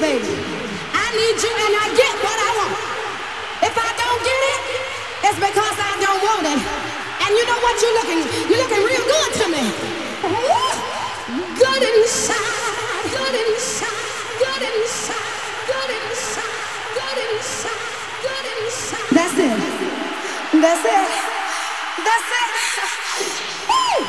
baby. I need you and I get what I want. If I don't get it, it's because I don't want it. And you know what? You're looking real good to me. Ooh, good inside, good inside, good inside, good inside, good inside, good inside. That's it. That's it. That's it. Woo!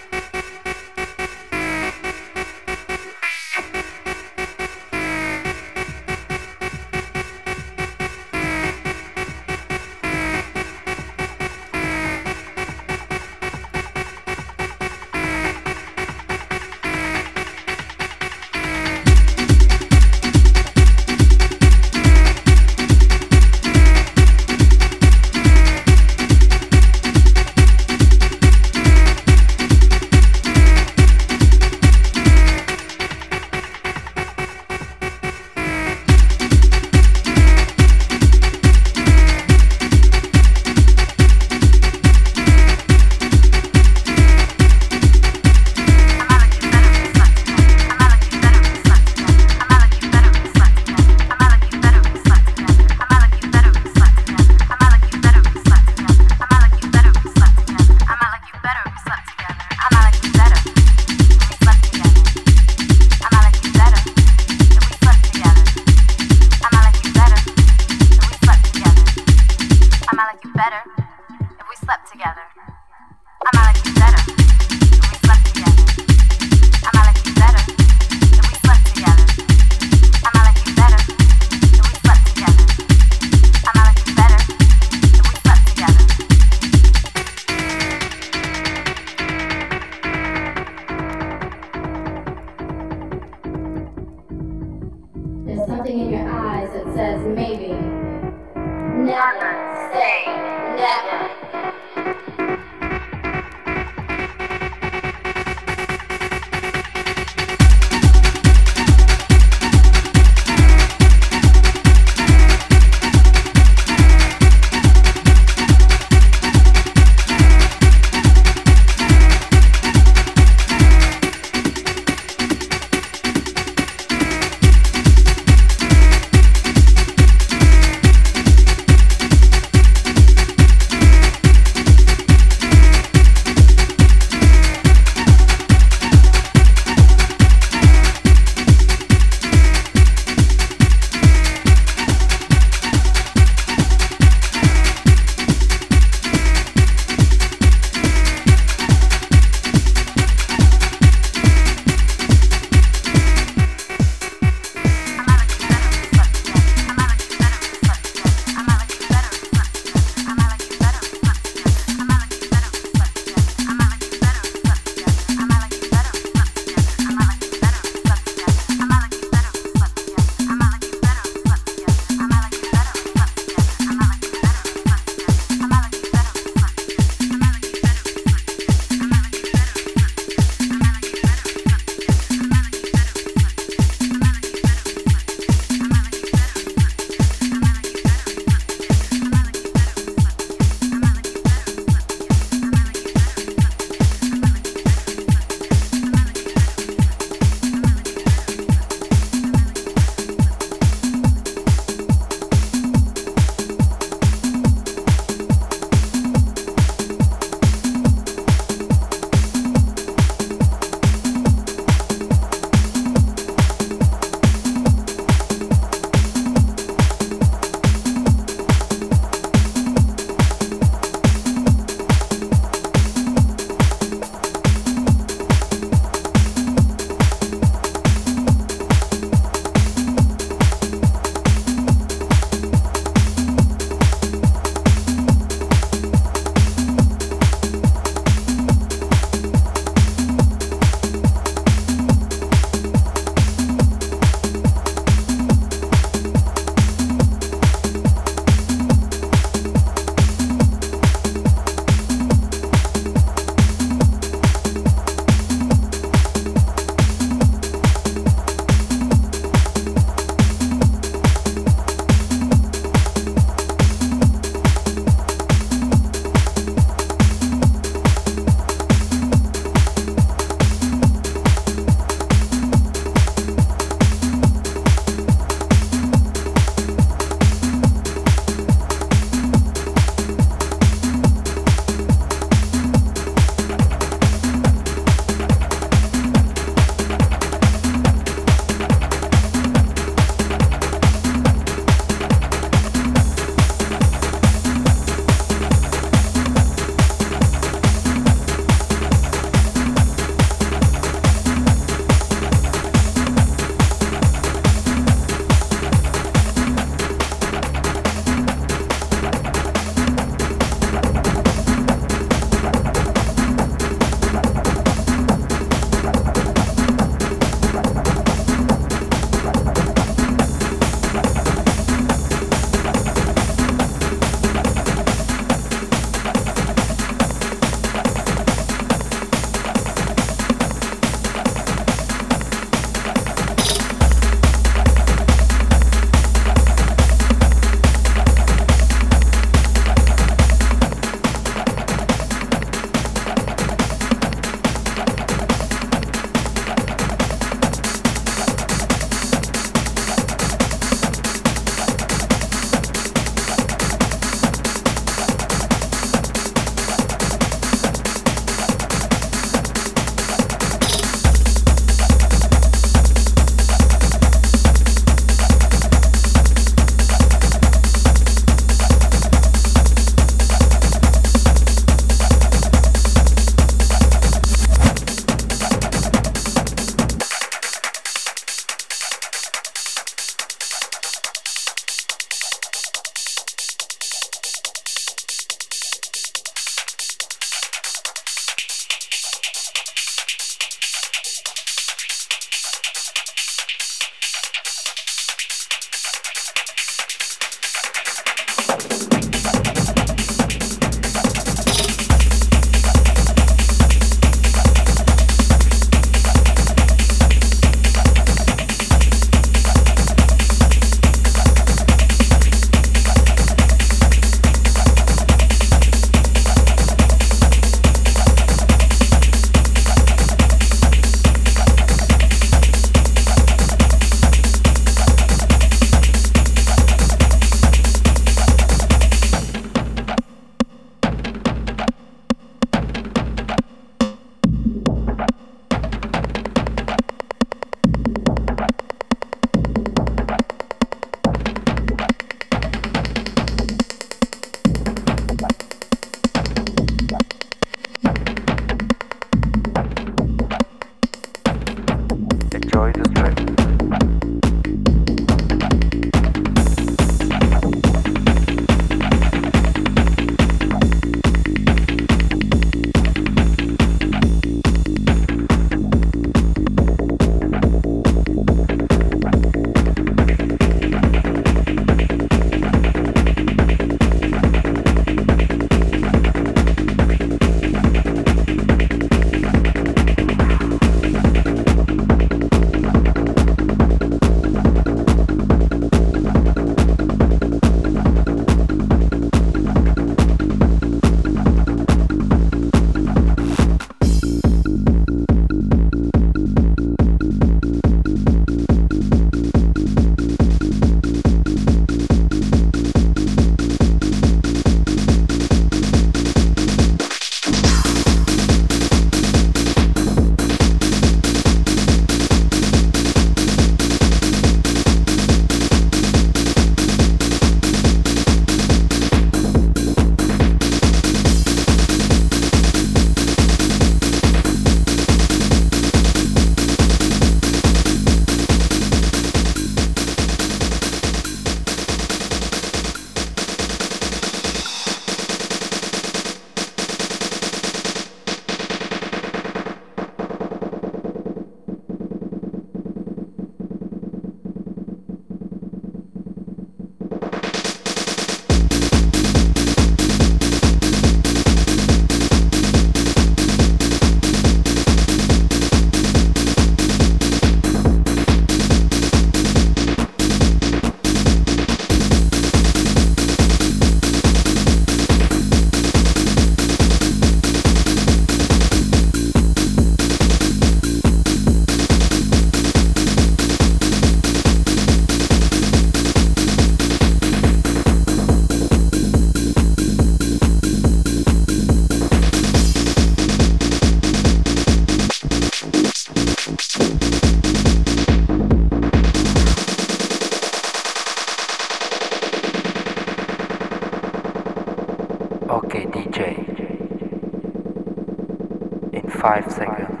5 seconds.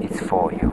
It's for you.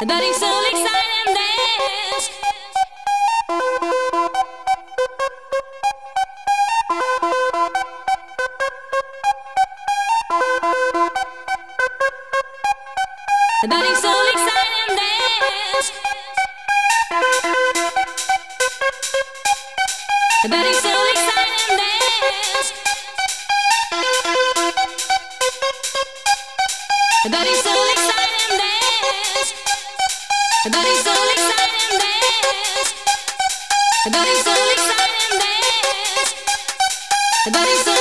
The burning soul excited and dance. The burning soul excited and dance. The burning soul excited and dance. The burning soul excited and dance. The burning soul excited and dance. The burning soul excited and dance. The burning soul excited and dance. The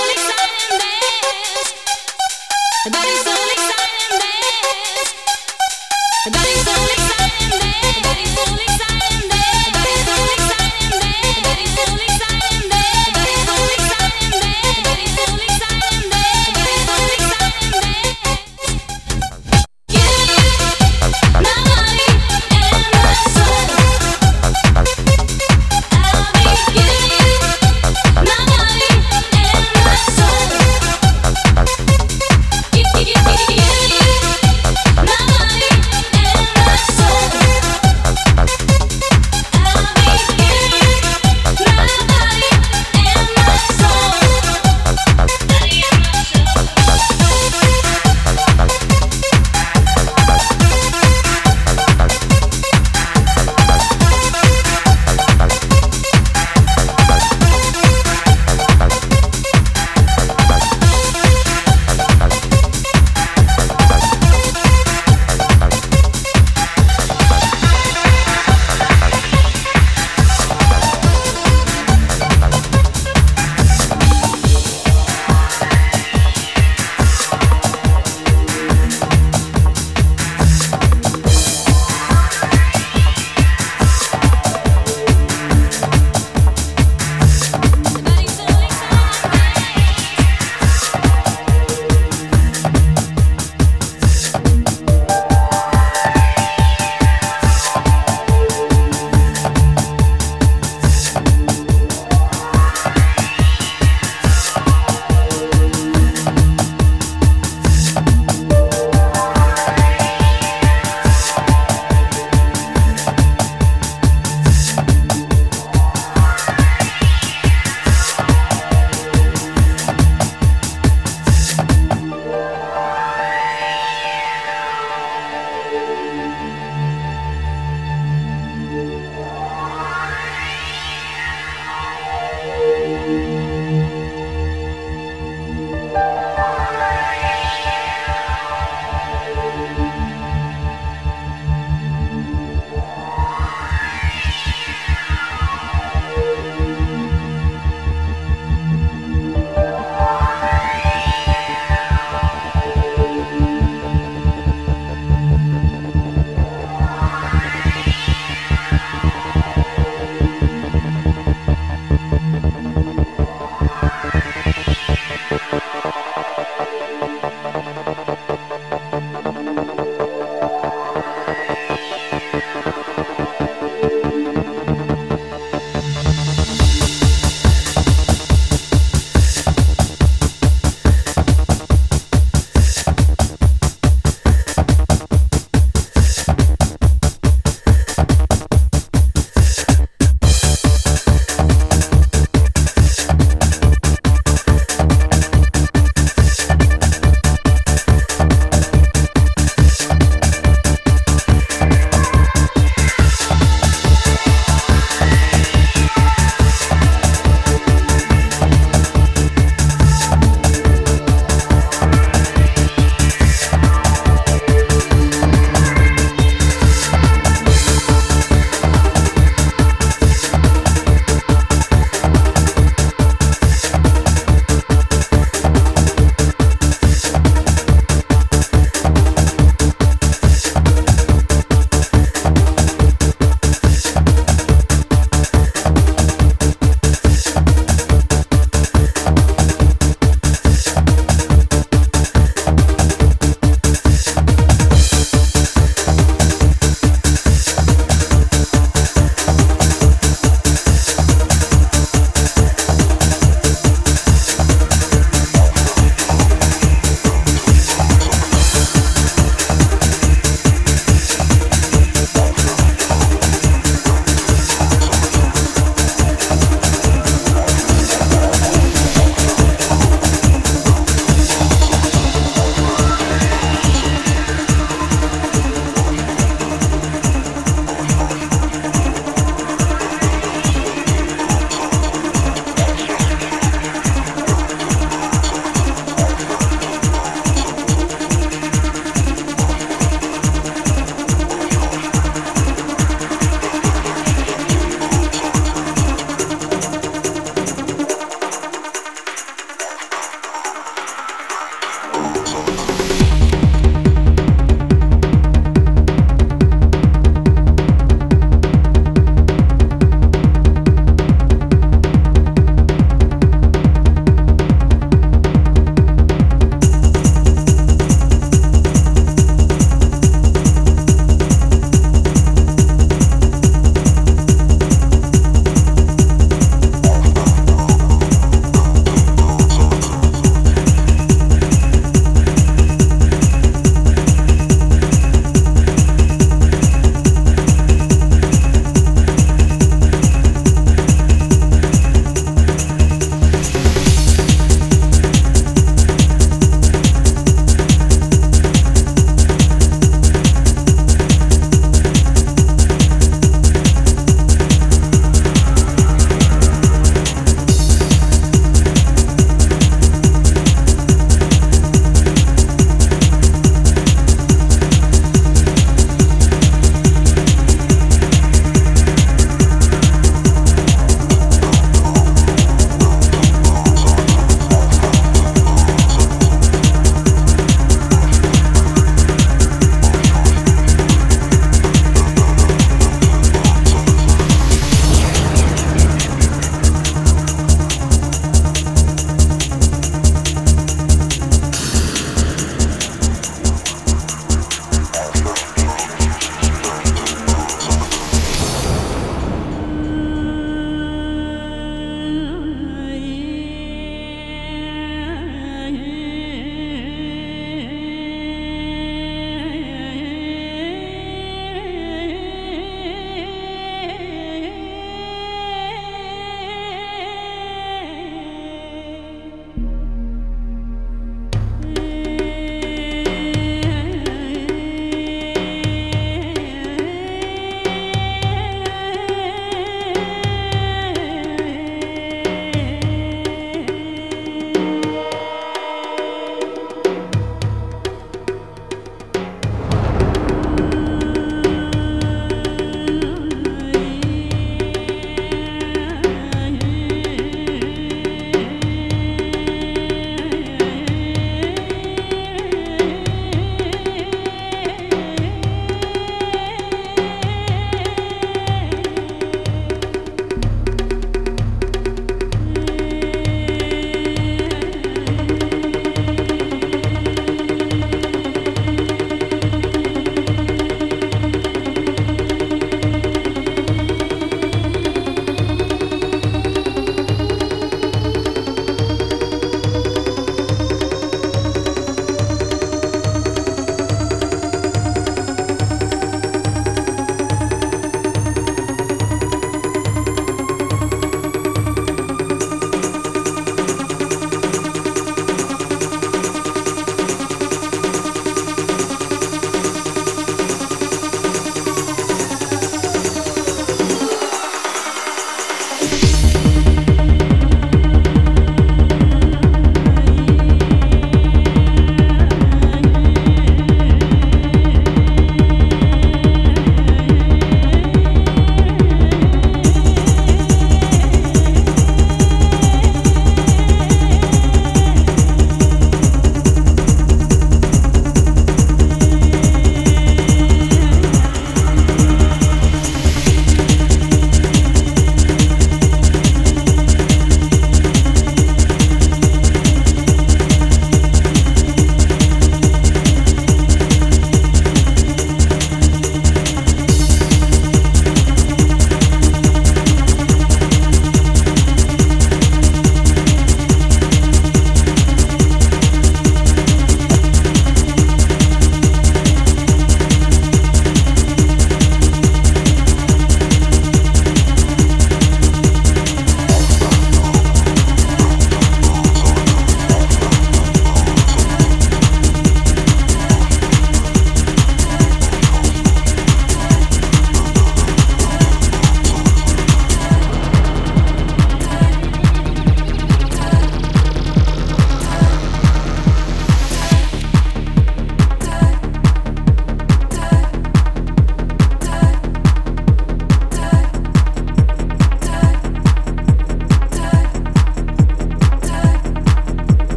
burning soul excited and dance. The burning soul excited and dance. The burning soul excited and dance. The burning soul excited and dance. The burning soul excited and dance. The burning soul excited and dance. The burning soul excited and dance. The burning soul excited and dance. Give my money. Give my money and my soul.